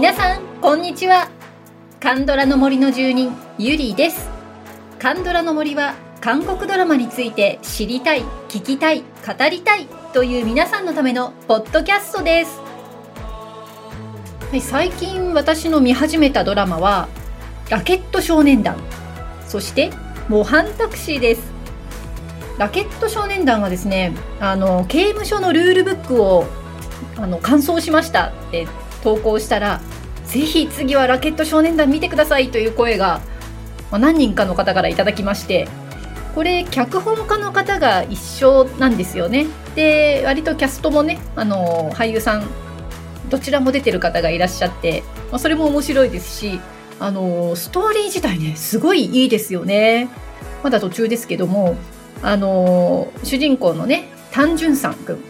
皆さんこんにちは。カンドラの森の住人ゆりです。カンドラの森は韓国ドラマについて知りたい、聞きたい、語りたいという皆さんのためのポッドキャストです。最近私の見始めたドラマはラケット少年団、そして模範タクシーです。ラケット少年団はですね、刑務所のルールブックを完走しましたって投稿したら、ぜひ次はラケット少年団見てくださいという声が何人かの方からいただきまして、これ脚本家の方が一緒なんですよね。で、割とキャストもね、俳優さんどちらも出てる方がいらっしゃって、それも面白いですし、ストーリー自体ねすごいいいですよね。まだ途中ですけども、主人公のねタンジュンさんくん、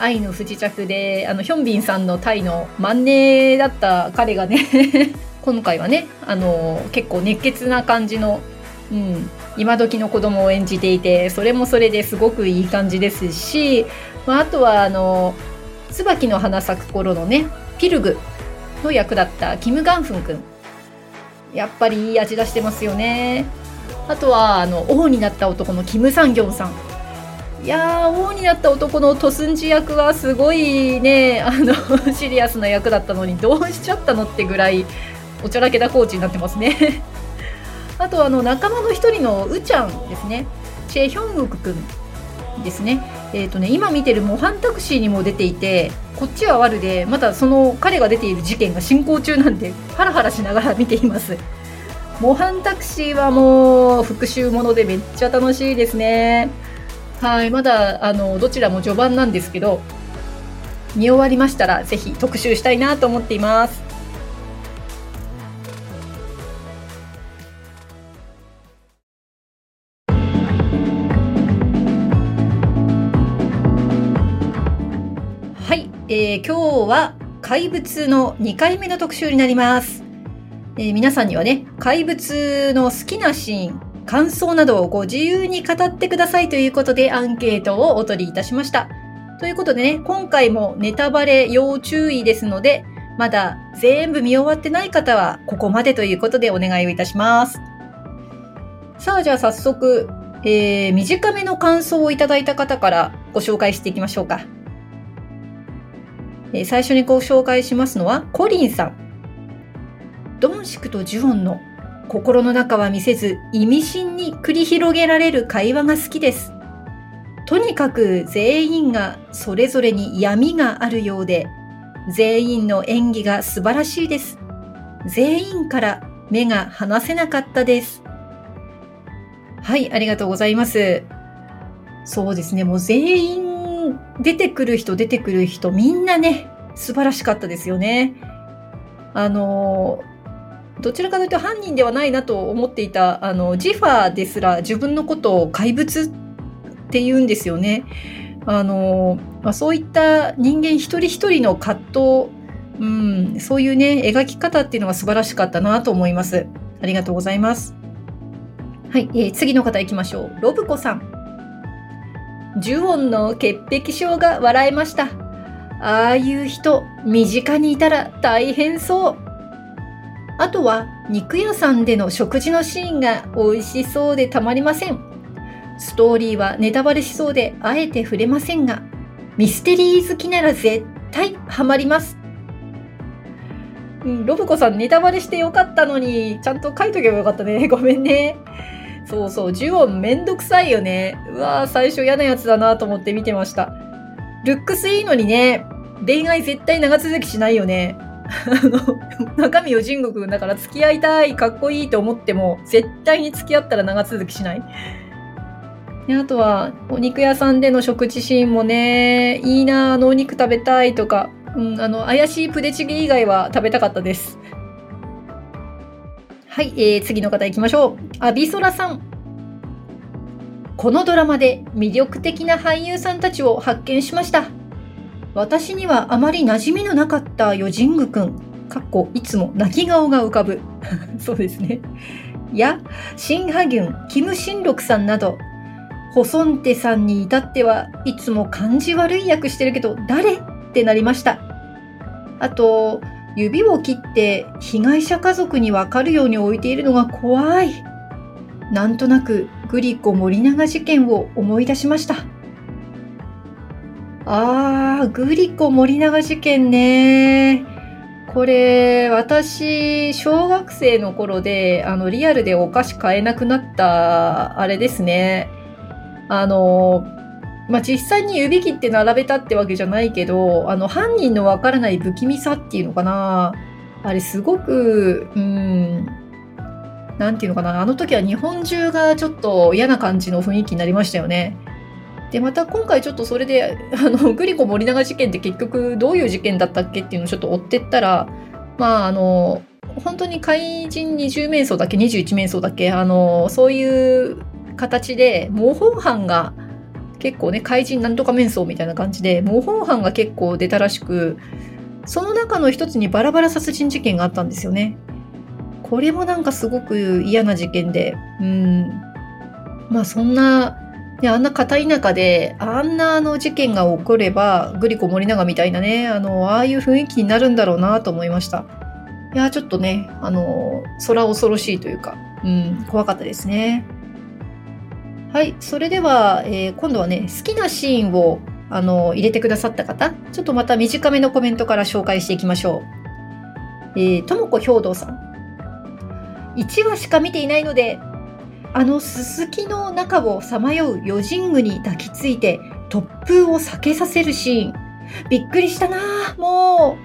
愛の不時着でヒョンビンさんのタイのマンネだった彼がね今回はね、結構熱血な感じの、今時の子供を演じていて、それもそれですごくいい感じですし、あとは椿の花咲く頃のねピルグの役だったキムガンフンくん、やっぱりいい味出してますよね。あとは王になった男のキムサンギョンさん、いやー、王になった男のトスンジ役はすごいね、シリアスな役だったのにどうしちゃったのってぐらいおちゃらけたコーチになってますねあと仲間の一人のウちゃんですね、チェヒョンウクくんですね。今見てる模範タクシーにも出ていて、こっちは悪でまだその彼が出ている事件が進行中なんでハラハラしながら見ています。模範タクシーはもう復讐ものでめっちゃ楽しいですね。はい、まだどちらも序盤なんですけど、見終わりましたらぜひ特集したいなと思っています。今日は怪物の2回目の特集になります。皆さんにはね、怪物の好きなシーン、感想などをご自由に語ってくださいということでアンケートをお取りいたしました。ということでね、今回もネタバレ要注意ですので、まだ全部見終わってない方はここまでということでお願いをいたします。さあ、じゃあ早速、短めの感想をいただいた方からご紹介していきましょうか。最初にご紹介しますのはコリンさん。ドンシクとジュオンの心の中は見せず意味深に繰り広げられる会話が好きです。とにかく全員がそれぞれに闇があるようで、全員の演技が素晴らしいです。全員から目が離せなかったです。はい、ありがとうございます。そうですね、もう全員出てくる人みんなね素晴らしかったですよね。どちらかというと犯人ではないなと思っていたジファーですら自分のことを怪物って言うんですよね。そういった人間一人一人の葛藤、そういうね描き方っていうのが素晴らしかったなと思います。ありがとうございます。はい、次の方いきましょう。ロブコさん。ジュオンの潔癖症が笑えました。ああいう人身近にいたら大変そう。あとは肉屋さんでの食事のシーンが美味しそうでたまりません。ストーリーはネタバレしそうであえて触れませんが、ミステリー好きなら絶対ハマります。ロブコさん、ネタバレしてよかったのにちゃんと書いとけばよかったね、ごめんね。そうそう、ジュオンめんどくさいよね。うわー、最初嫌なやつだなと思って見てました。ルックスいいのにね、恋愛絶対長続きしないよね中身をジンゴくんだから、付き合いたい、かっこいいと思っても絶対に付き合ったら長続きしない。で、あとはお肉屋さんでの食事シーンもね、いいな、お肉食べたいとか、怪しいプデチゲ以外は食べたかったです。はい、次の方いきましょう。アビソラさん。このドラマで魅力的な俳優さんたちを発見しました。私にはあまり馴染みのなかったヨジングくんいつも泣き顔が浮かぶそうですね。やシンハギュン、キムシンロクさんなど、ホソンテさんに至ってはいつも感じ悪い役してるけど誰ってなりました。あと指を切って被害者家族に分かるように置いているのが怖い。なんとなくグリコ森永事件を思い出しました。グリコ森永事件ね。これ私小学生の頃でリアルでお菓子買えなくなったあれですね。実際に指切って並べたってわけじゃないけど、犯人のわからない不気味さっていうのかな。あれすごく、なんていうのかな。あの時は日本中がちょっと嫌な感じの雰囲気になりましたよね。で、また今回ちょっとそれで、グリコ森永事件って結局どういう事件だったっけっていうのをちょっと追ってったら、本当に怪人20名相だっけ、21名相だっけ、そういう形で模倣犯が結構ね、怪人なんとか面相みたいな感じで模倣犯が結構出たらしく、その中の一つにバラバラ殺人事件があったんですよね。これもなんかすごく嫌な事件で、そんな、ね、あんな片田舎であんな事件が起こればグリコ森永みたいなね、ああいう雰囲気になるんだろうなと思いました。いやちょっとね、空恐ろしいというか、怖かったですね。はい、それでは、今度はね、好きなシーンを入れてくださった方、ちょっとまた短めのコメントから紹介していきましょう。ともこ兵道さん、1話しか見ていないので、すすきの中をさまようヨジングに抱きついて突風を避けさせるシーン、びっくりしたなぁ、も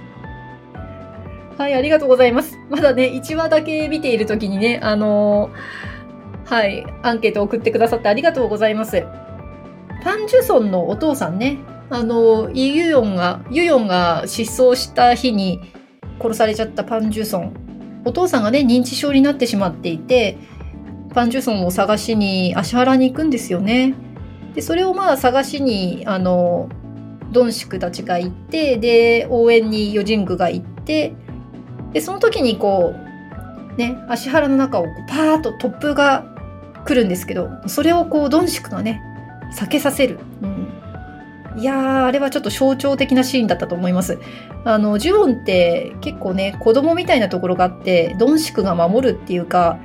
う。はい、ありがとうございます。まだね、1話だけ見ているときにね、はい、アンケートを送ってくださってありがとうございます。パン・ジュソンのお父さんね、ユヨンが失踪した日に殺されちゃったパン・ジュソン。お父さんがね、認知症になってしまっていて、パン・ジュソンを探しに芦原に行くんですよね。で、それを探しに、ドンシクたちが行って、で、応援にヨジングが行って、で、その時に芦原の中をパーッと突風が来るんですけど、それをドンシクがね避けさせる、いやー、あれはちょっと象徴的なシーンだったと思います。ジュオンって結構ね、子供みたいなところがあって、ドンシクが守るっていうか、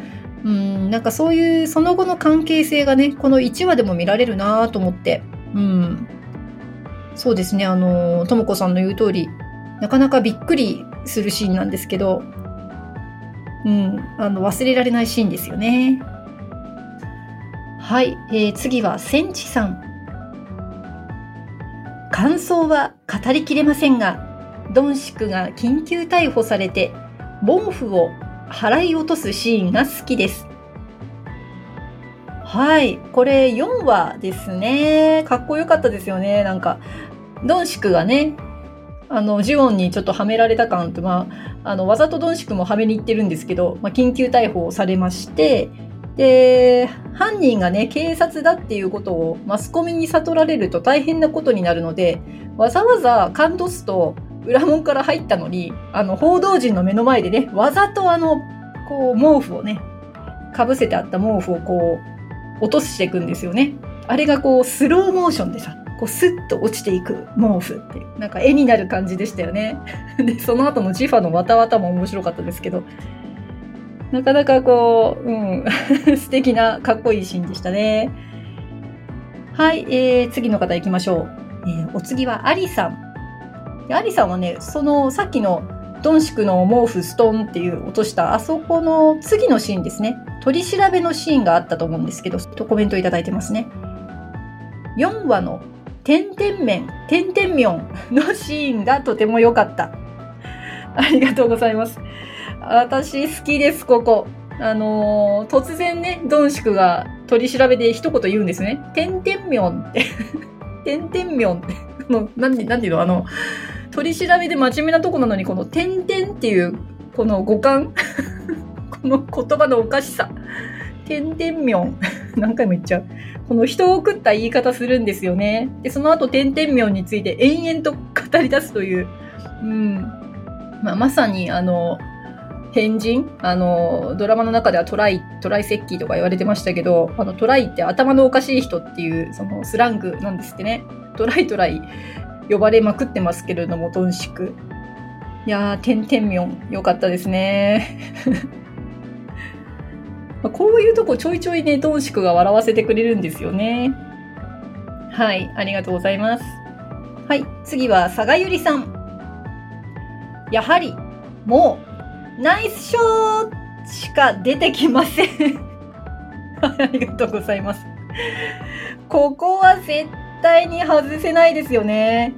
なんかそういうその後の関係性がね、この1話でも見られるなと思って、そうですね、ともこさんの言う通り、なかなかびっくりするシーンなんですけど、忘れられないシーンですよね。はい、次はセンチさん。感想は語りきれませんが、ドンシクが緊急逮捕されてボンフを払い落とすシーンが好きです。はい、これ4話ですね。かっこよかったですよね。なんかドンシクがね、ジュオンにちょっとはめられた感って、わざとドンシクもはめに行ってるんですけど、緊急逮捕されまして、で、犯人がね、警察だっていうことをマスコミに悟られると大変なことになるので、わざわざカンドスと裏門から入ったのに、報道陣の目の前でね、わざと毛布をね、かぶせてあった毛布を落としていくんですよね。あれがスローモーションでさ、スッと落ちていく毛布って、なんか絵になる感じでしたよね。で、その後のジファのわたわたも面白かったですけど、なかなか素敵なかっこいいシーンでしたね。はい、次の方行きましょう。お次はアリさん。アリさんはね、さっきのドンシクの毛布ストンっていう落としたあそこの次のシーンですね。取り調べのシーンがあったと思うんですけど、コメントいただいてますね。4話の点々みょんのシーンがとても良かった。ありがとうございます。私好きです、ここ。突然ね、ドンシクが取り調べで一言言うんですね。てんてんみょんって。てんてんみょんって。なんていうの、取り調べで真面目なとこなのに、このてんてんっていう、この語感。この言葉のおかしさ。てんてんみょん。何回も言っちゃう。この人を食った言い方するんですよね。で、その後、てんてんみょんについて延々と語り出すという。まさに、変人、ドラマの中ではトライセッキーとか言われてましたけど、トライって頭のおかしい人っていうそのスラングなんですってね。トライ呼ばれまくってますけれども、ドンシク。いやー、てんてんみょん良かったですね。こういうとこちょいちょいね、ドンシクが笑わせてくれるんですよね。はい、ありがとうございます。はい、次はさがゆりさん。やはりもうナイスショーしか出てきません。ありがとうございます。ここは絶対に外せないですよね。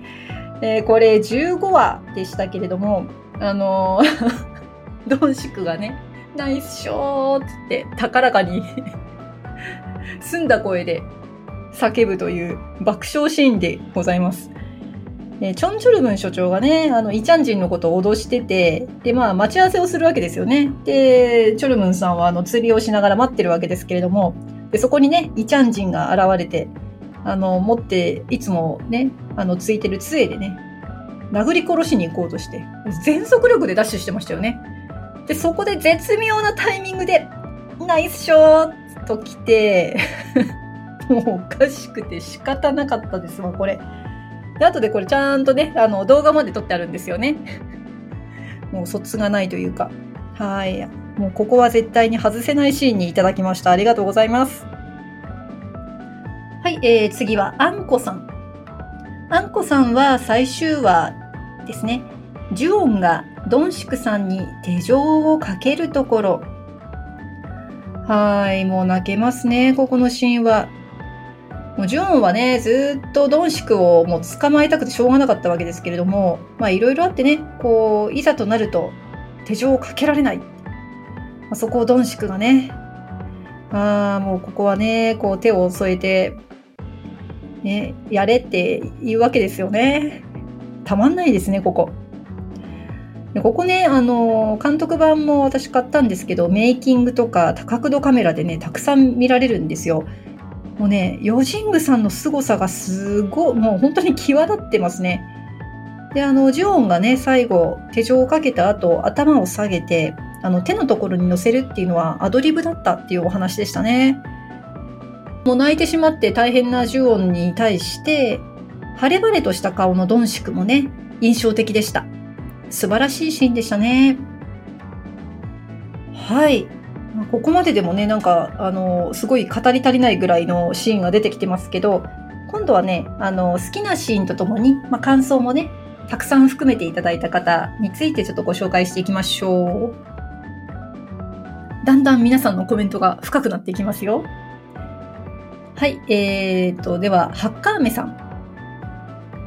これ15話でしたけれども、ドンシクがね、ナイスショーって高らかに澄んだ声で叫ぶという爆笑シーンでございます。チョン・チョルムン所長がね、イチャンジンのことを脅してて、で、まあ、待ち合わせをするわけですよね。で、チョルムンさんは釣りをしながら待ってるわけですけれども、で、そこにね、イチャンジンが現れて、持って、いつもね、ついてる杖でね、殴り殺しに行こうとして、全速力でダッシュしてましたよね。で、そこで絶妙なタイミングで、ナイスショーと来て、もうおかしくて仕方なかったですわ、これ。で、後でこれちゃんとね、動画まで撮ってあるんですよね。もう卒がないというか。はい。もうここは絶対に外せないシーンにいただきました。ありがとうございます。はい、次はあんこさん。あんこさんは最終話ですね。ジュオンがドンシクさんに手錠をかけるところ。はい、もう泣けますね、ここのシーンは。もうジュオンはね、ずっとドンシクをもう捕まえたくてしょうがなかったわけですけれども、まあいろいろあってね、こう、いざとなると手錠をかけられない。まあ、そこをドンシクがね、もうここはね、こう手を添えて、ね、やれって言うわけですよね。たまんないですね、ここ。で、ここね、監督版も私買ったんですけど、メイキングとか多角度カメラでね、たくさん見られるんですよ。もうね、ヨジングさんの凄さがすごい、もう本当に際立ってますね。で、ジュオンがね、最後、手錠をかけた後、頭を下げて、手のところに乗せるっていうのはアドリブだったっていうお話でしたね。もう泣いてしまって大変なジュオンに対して、晴れ晴れとした顔のドンシクもね、印象的でした。素晴らしいシーンでしたね。はい。ここまででもね、なんか、すごい語り足りないぐらいのシーンが出てきてますけど、今度はね、好きなシーンとともに、まあ、感想もね、たくさん含めていただいた方についてちょっとご紹介していきましょう。だんだん皆さんのコメントが深くなっていきますよ。はい、では、ハッカーメさん。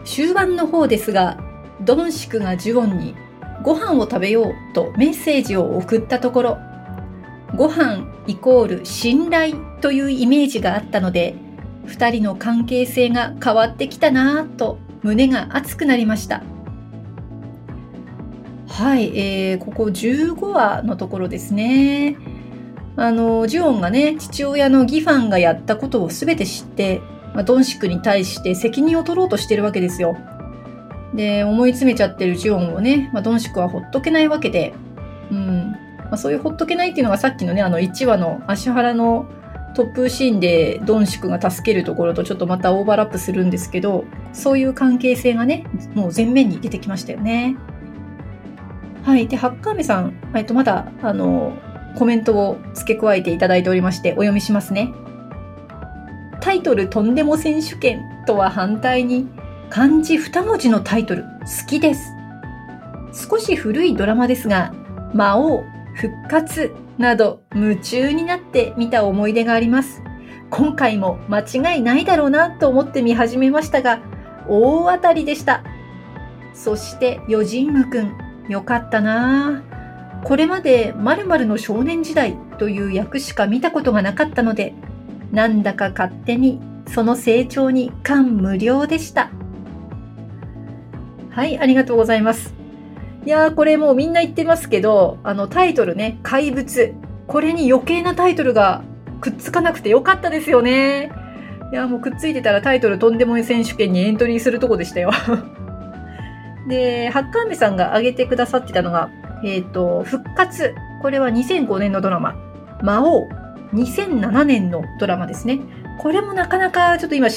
終盤の方ですが、ドンシクがジュオンに、ご飯を食べようとメッセージを送ったところ、ご飯イコール信頼というイメージがあったので、二人の関係性が変わってきたなぁと胸が熱くなりました。はい、ここ15話のところですね。ジュオンがね、父親のギファンがやったことをすべて知って、まあ、ドンシクに対して責任を取ろうとしてるわけですよ。で、思い詰めちゃってるジュオンをね、まあ、ドンシクはほっとけないわけで、まあ、そういうほっとけないっていうのがさっきのね、1話の芦原の突風シーンでドンシクが助けるところとちょっとまたオーバーラップするんですけど、そういう関係性がね、もう前面に出てきましたよね。はい。で、ハッカーメさん、まだ、コメントを付け加えていただいておりまして、お読みしますね。タイトルとんでも選手権とは反対に、漢字2文字のタイトル、好きです。少し古いドラマですが、魔王、復活など夢中になって見た思い出があります。今回も間違いないだろうなと思って見始めましたが、大当たりでした。そしてヨジングくん、よかったなぁ。これまで〇〇の少年時代という役しか見たことがなかったので、なんだか勝手にその成長に感無量でした。はい、ありがとうございます。いやー、これもうみんな言ってますけど、タイトルね、怪物。これに余計なタイトルがくっつかなくてよかったですよね。いやー、もうくっついてたらタイトルとんでもない選手権にエントリーするとこでしたよ。で、ハッカーメさんが挙げてくださってたのが、復活。これは2005年のドラマ。魔王。2007年のドラマですね。これもなかなかちょっと今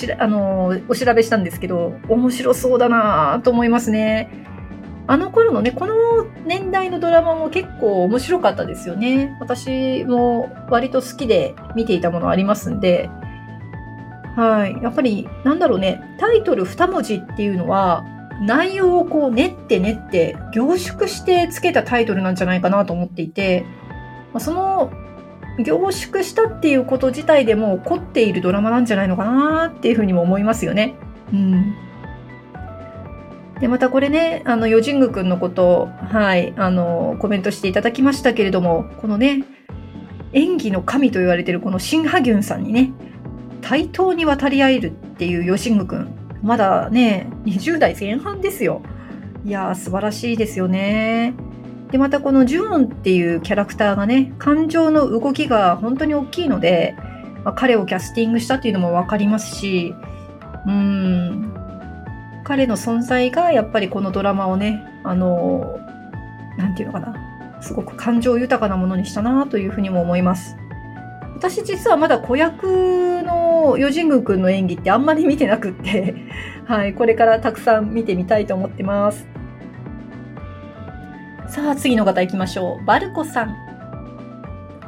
お調べしたんですけど、面白そうだなと思いますね。あの頃のね、この年代のドラマも結構面白かったですよね。私も割と好きで見ていたものありますんで、はい、やっぱりなんだろうね、タイトル2文字っていうのは内容をこう練って練って凝縮してつけたタイトルなんじゃないかなと思っていて、その凝縮したっていうこと自体でも凝っているドラマなんじゃないのかなっていうふうにも思いますよね。うん。でまたこれね、ヨジング君のこと、はい、コメントしていただきましたけれども、このね、演技の神と言われているこのシン・ハギュンさんにね、対等に渡り合えるっていうヨジング君、まだね、20代前半ですよ。いやー、素晴らしいですよね。でまたこのジュオンっていうキャラクターがね、感情の動きが本当に大きいので、まあ、彼をキャスティングしたっていうのも分かりますし、彼の存在がやっぱりこのドラマをね、なんていうのかな、すごく感情豊かなものにしたなというふうにも思います。私実はまだ子役のヨジング君の演技ってあんまり見てなくってはい、これからたくさん見てみたいと思ってます。さあ次の方いきましょう。バルコさん。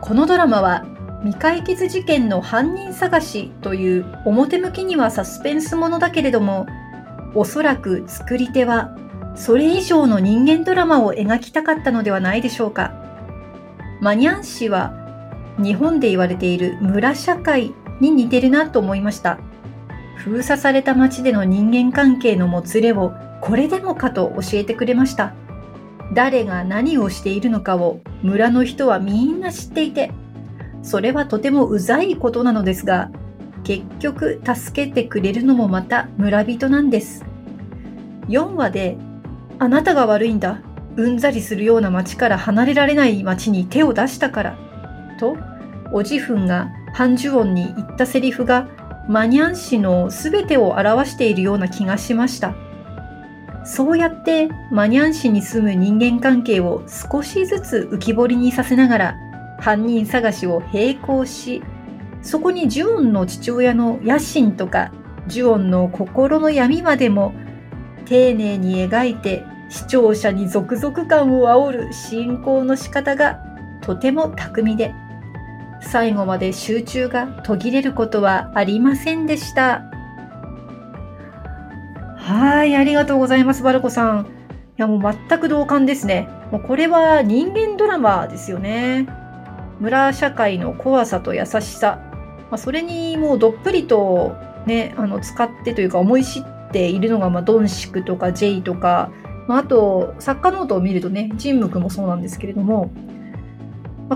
このドラマは未解決事件の犯人探しという表向きにはサスペンスものだけれども、おそらく作り手はそれ以上の人間ドラマを描きたかったのではないでしょうか。マニャン氏は日本で言われている村社会に似てるなと思いました。封鎖された街での人間関係のもつれをこれでもかと教えてくれました。誰が何をしているのかを村の人はみんな知っていて、それはとてもうざいことなのですが、結局助けてくれるのもまた村人なんです。4話であなたが悪いんだ、うんざりするような町から離れられない町に手を出したからとおじふんがハン・ジュオンに言ったセリフがマニャン氏の全てを表しているような気がしました。そうやってマニャン市に住む人間関係を少しずつ浮き彫りにさせながら犯人探しを並行し、そこにジュオンの父親の野心とかジュオンの心の闇までも丁寧に描いて、視聴者に続々感を煽る進行の仕方がとても巧みで、最後まで集中が途切れることはありませんでした。はい、ありがとうございます、バルコさん。いや、もう全く同感ですね。もうこれは人間ドラマですよね。村社会の怖さと優しさ、それにもうどっぷりとね、使ってというか思い知っているのが、ドンシクとかジェイとか、あと作家ノートを見るとね、ジンムクもそうなんですけれども、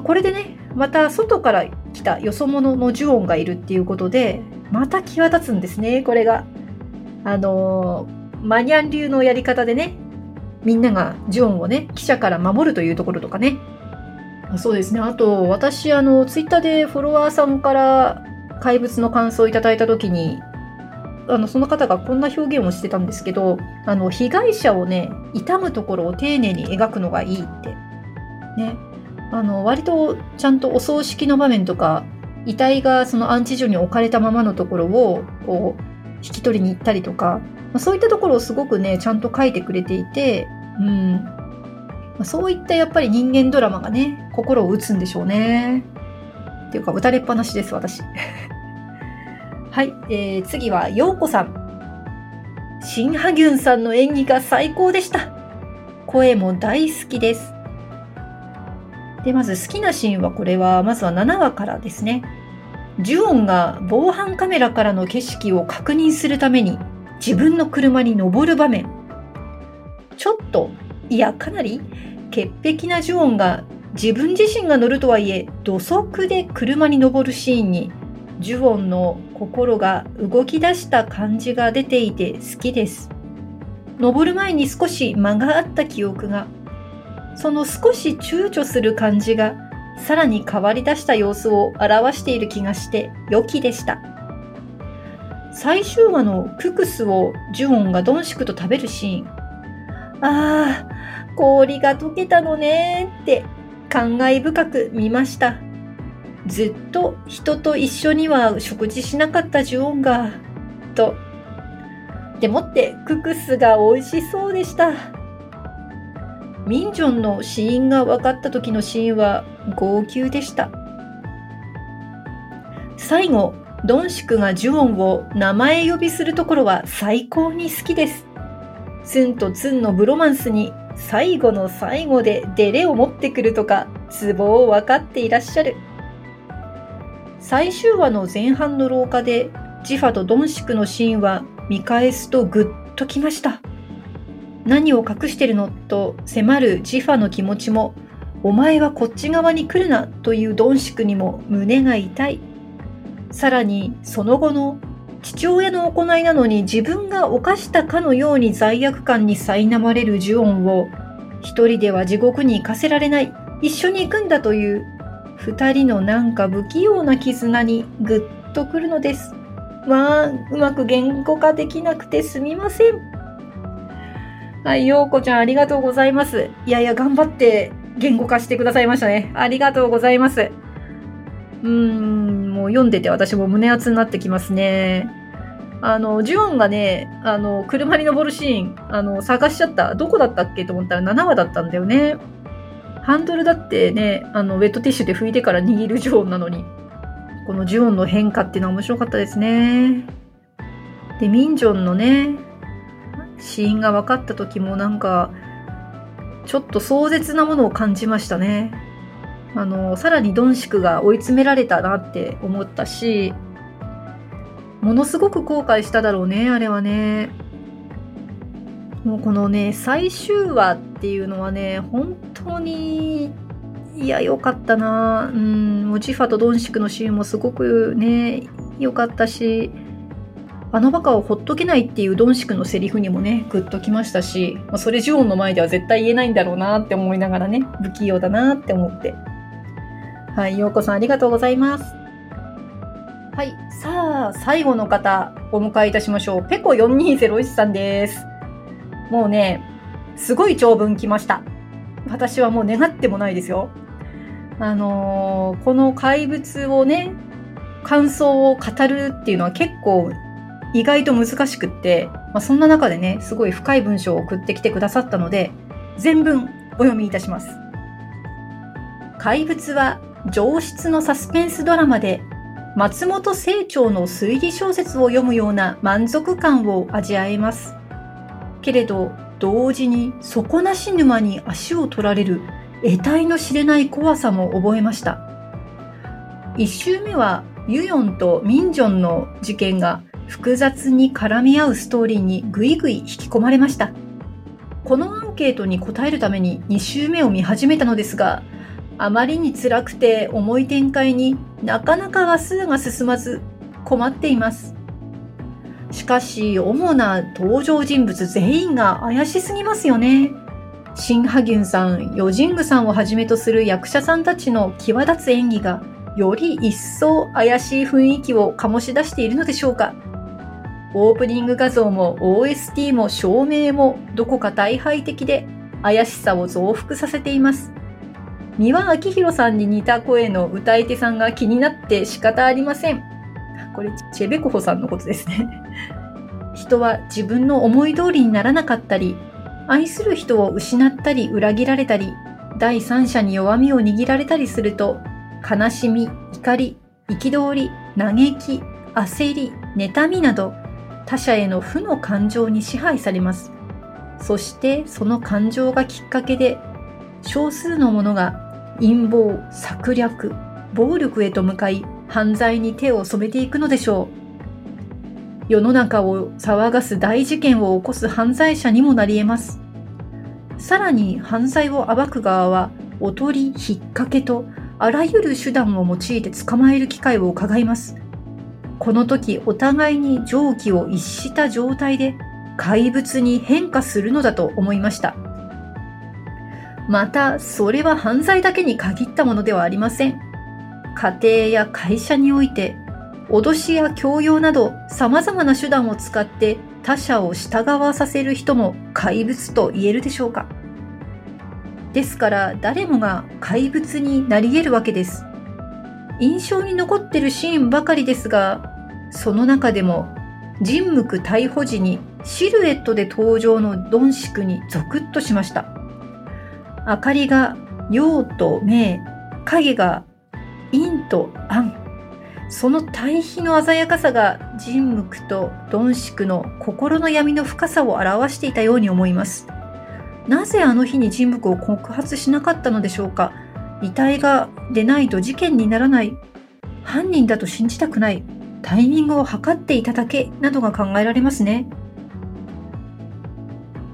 これでね、また外から来たよそ者のジュオンがいるっていうことで、また際立つんですね、これが。マニャン流のやり方でね、みんながジュオンをね、記者から守るというところとかね。そうですね。あと、私、ツイッターでフォロワーさんから怪物の感想をいただいたときに、その方がこんな表現をしてたんですけど、被害者をね、痛むところを丁寧に描くのがいいって。ね。割とちゃんとお葬式の場面とか、遺体がその安置所に置かれたままのところを、こう、引き取りに行ったりとか、そういったところをすごくね、ちゃんと書いてくれていて、そういったやっぱり人間ドラマがね、心を打つんでしょうね。っていうか、打たれっぱなしです、私。はい、次は、ようこさん。シン・ハギュンさんの演技が最高でした。声も大好きです。で、まず好きなシーンは、これは、まずは7話からですね。ジュオンが防犯カメラからの景色を確認するために自分の車に登る場面。ちょっと、いやかなり潔癖なジュオンが自分自身が乗るとはいえ土足で車に登るシーンにジュオンの心が動き出した感じが出ていて好きです。登る前に少し間があった記憶が、その少し躊躇する感じがさらに変わり出した様子を表している気がして良きでした。最終話のククスをジュオンがドンシクと食べるシーン。ああ、氷が溶けたのねって感慨深く見ました。ずっと人と一緒には食事しなかったジュオンが、と。でもってククスが美味しそうでした。ミンジョンの死因が分かった時のシーンは号泣でした。最後、ドンシクがジュオンを名前呼びするところは最高に好きです。ツンとツンのブロマンスに最後の最後でデレを持ってくるとか、ツボを分かっていらっしゃる。最終話の前半の廊下でジファとドンシクのシーンは見返すとグッときました。何を隠してるのと迫るジファの気持ちも、お前はこっち側に来るなというドンシクにも胸が痛い。さらにその後の父親の行いなのに自分が犯したかのように罪悪感に苛まれるジュオンを、一人では地獄に行かせられない、一緒に行くんだという二人のなんか不器用な絆にグッとくるのです。わー、うまく言語化できなくてすみません。はい、ようこちゃんありがとうございます。いやいや、頑張って言語化してくださいましたね。ありがとうございます。もう読んでて私も胸熱になってきますね。ジュオンがね、車に登るシーン、探しちゃった。どこだったっけと思ったら7話だったんだよね。ハンドルだってね、ウェットティッシュで拭いてから握るジュオンなのに、このジュオンの変化っていうのは面白かったですね。で、ミンジョンのね、死因が分かった時もなんかちょっと壮絶なものを感じましたね。さらにドンシクが追い詰められたなって思ったし、ものすごく後悔しただろうね、あれはね。もうこのね、最終話っていうのはね、本当にいや良かったな。もうジファとドンシクのシーンもすごくね良かったし、あのバカをほっとけないっていうドンシクのセリフにもね、グッときましたし、それジュオンの前では絶対言えないんだろうなって思いながらね、不器用だなって思って。はい、ようこさんありがとうございます。はい、さあ、最後の方、お迎えいたしましょう。ペコ4201さんです。もうね、すごい長文来ました。私はもう願ってもないですよ。この怪物をね、感想を語るっていうのは結構、意外と難しくって、そんな中でね、すごい深い文章を送ってきてくださったので、全文お読みいたします。怪物は上質のサスペンスドラマで、松本清張の推理小説を読むような満足感を味わえます。けれど、同時に底なし沼に足を取られる得体の知れない怖さも覚えました。一周目はユヨンとミンジョンの事件が、複雑に絡み合うストーリーにぐいぐい引き込まれました。このアンケートに答えるために2週目を見始めたのですが、あまりに辛くて重い展開になかなか話数が進まず困っています。しかし主な登場人物全員が怪しすぎますよね。シン・ハギュンさん、ヨジングさんをはじめとする役者さんたちの際立つ演技がより一層怪しい雰囲気を醸し出しているのでしょうか。オープニング画像も OST も照明もどこか大敗的で怪しさを増幅させています。三輪明宏さんに似た声の歌い手さんが気になって仕方ありません。これチェベコホさんのことですね。人は自分の思い通りにならなかったり、愛する人を失ったり裏切られたり、第三者に弱みを握られたりすると、悲しみ、怒り、憤り、嘆き、焦り、妬みなど、他者への負の感情に支配されます。そしてその感情がきっかけで、少数の者が陰謀、策略、暴力へと向かい、犯罪に手を染めていくのでしょう。世の中を騒がす大事件を起こす犯罪者にもなり得ます。さらに犯罪を暴く側は、おとり、引っ掛けと、あらゆる手段を用いて捕まえる機会を伺います。この時、お互いに常軌を逸した状態で怪物に変化するのだと思いました。また、それは犯罪だけに限ったものではありません。家庭や会社において、脅しや強要など様々な手段を使って他者を従わさせる人も怪物と言えるでしょうか。ですから、誰もが怪物になり得るわけです。印象に残ってるシーンばかりですが、その中でも人物逮捕時にシルエットで登場のドンシクにゾクッとしました。明かりが陽と明、影が陰と暗、その対比の鮮やかさが人無と鈍色の心の闇の深さを表していたように思います。なぜあの日に人無を告発しなかったのでしょうか。遺体が出ないと事件にならない、犯人だと信じたくない、タイミングを測っていただけなどが考えられますね。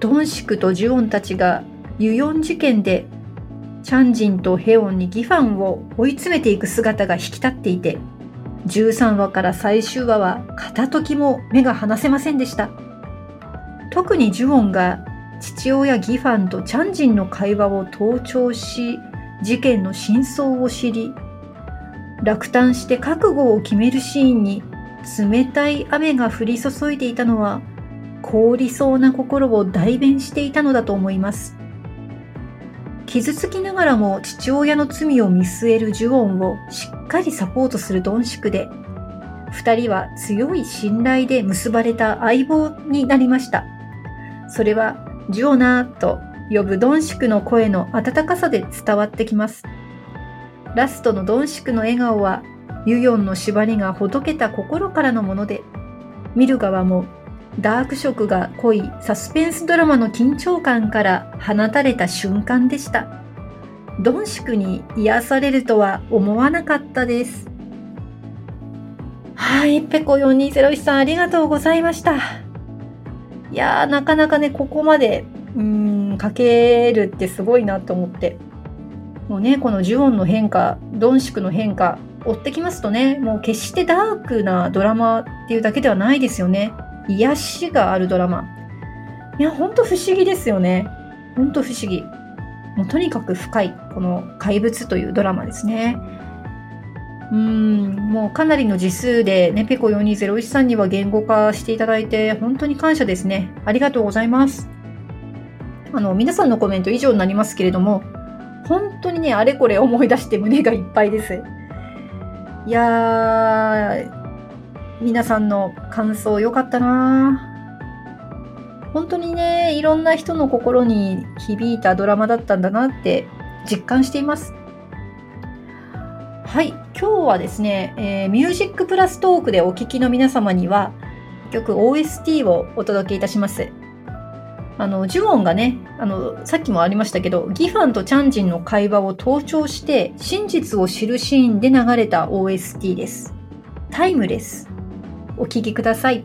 鈍色とジュオンたちがユヨン事件でチャンジンとヘオンにギファンを追い詰めていく姿が引き立っていて、13話から最終話は片時も目が離せませんでした。特にジュオンが父親ギファンとチャンジンの会話を盗聴し、事件の真相を知り、落胆して覚悟を決めるシーンに冷たい雨が降り注いでいたのは、凍りそうな心を代弁していたのだと思います。傷つきながらも父親の罪を見据えるジュオンをしっかりサポートする鈍色で、二人は強い信頼で結ばれた相棒になりました。それはジュオナーと呼ぶ鈍色の声の温かさで伝わってきます。ラストの鈍色の笑顔はユヨンの縛りがほどけた心からのもので、見る側もダーク色が濃いサスペンスドラマの緊張感から放たれた瞬間でした。鈍色に癒されるとは思わなかったです。はい、ペコ4201さんありがとうございました。いやー、なかなかね、ここまで書けるってすごいなと思って、もうね、このジュオンの変化、鈍色の変化追ってきますとね、もう決してダークなドラマっていうだけではないですよね。癒しがあるドラマ、いやほんと不思議ですよね。ほんと不思議、もうとにかく深いこの怪物というドラマですね。もうかなりの字数でね、ペコ4201さんには言語化していただいて本当に感謝ですね。ありがとうございます。皆さんのコメント以上になりますけれども、本当にね、あれこれ思い出して胸がいっぱいです。いやー、皆さんの感想良かったな。本当にね、いろんな人の心に響いたドラマだったんだなって実感しています。はい、今日はですね、ミュージックプラストークでお聴きの皆様には曲 OST をお届けいたします。ジュオンがね、さっきもありましたけど、ギファンとチャンジンの会話を盗聴して真実を知るシーンで流れた OST です。タイムレス、お聴きください。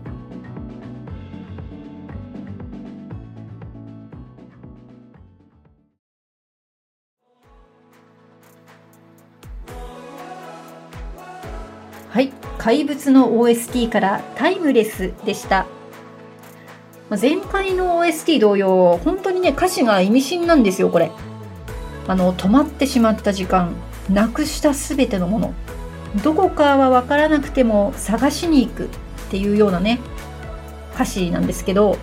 はい、怪物の OST からタイムレスでした。前回の OST 同様、本当にね、歌詞が意味深なんですよ、これ。止まってしまった時間、なくしたすべてのもの、どこかは分からなくても探しに行くっていうようなね、歌詞なんですけど、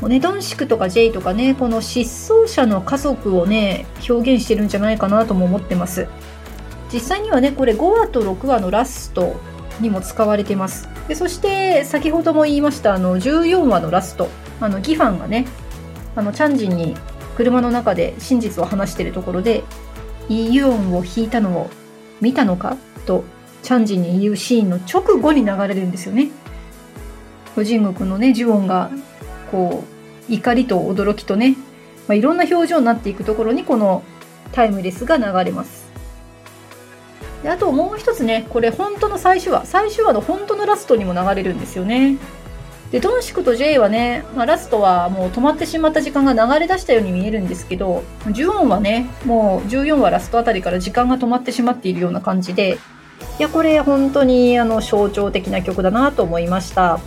もうね、ドンシクとか J とかね、この失踪者の家族をね、表現してるんじゃないかなとも思ってます。実際にはね、これ5話と6話のラストにも使われてます。で、そして先ほども言いました、14話のラスト、ギファンがね、チャンジンに車の中で真実を話しているところで、イ・ユオンを引いたのを見たのかとチャンジンに言うシーンの直後に流れるんですよね。ジングクのね、ジュオンがこう怒りと驚きとね、いろんな表情になっていくところにこのタイムレスが流れます。で、あともう一つね、これ本当の最終話の本当のラストにも流れるんですよね。で、ドンシクと J はね、ラストはもう止まってしまった時間が流れ出したように見えるんですけど、ジュオンはね、もう14話ラストあたりから時間が止まってしまっているような感じで、いや、これ本当に象徴的な曲だなと思いました。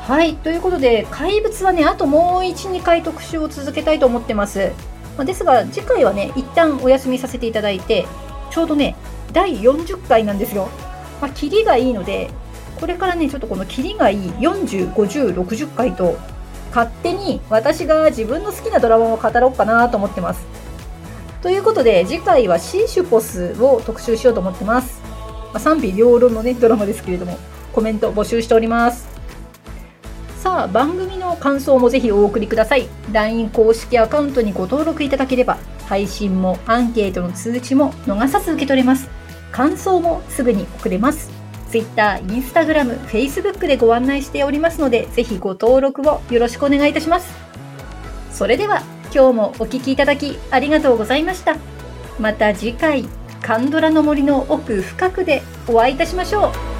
はい、ということで、怪物はね、あともう 1,2 回特集を続けたいと思ってます。ですが、次回はね、一旦お休みさせていただいて、ちょうどね、第40回なんですよ。キリがいいので、これからね、ちょっとこのキリがいい40、50、60回と勝手に私が自分の好きなドラマを語ろうかなと思ってます。ということで、次回はシーシュポスを特集しようと思ってます。賛否両論のね、ドラマですけれども、コメント募集しております。さあ番組の感想もぜひお送りください。 LINE 公式アカウントにご登録いただければ配信もアンケートの通知も逃さず受け取れます。感想もすぐに送れます。 Twitter、Instagram、Facebook でご案内しておりますのでぜひご登録をよろしくお願いいたします。それでは今日もお聞きいただきありがとうございました。また次回カンドラの森の奥深くでお会いいたしましょう。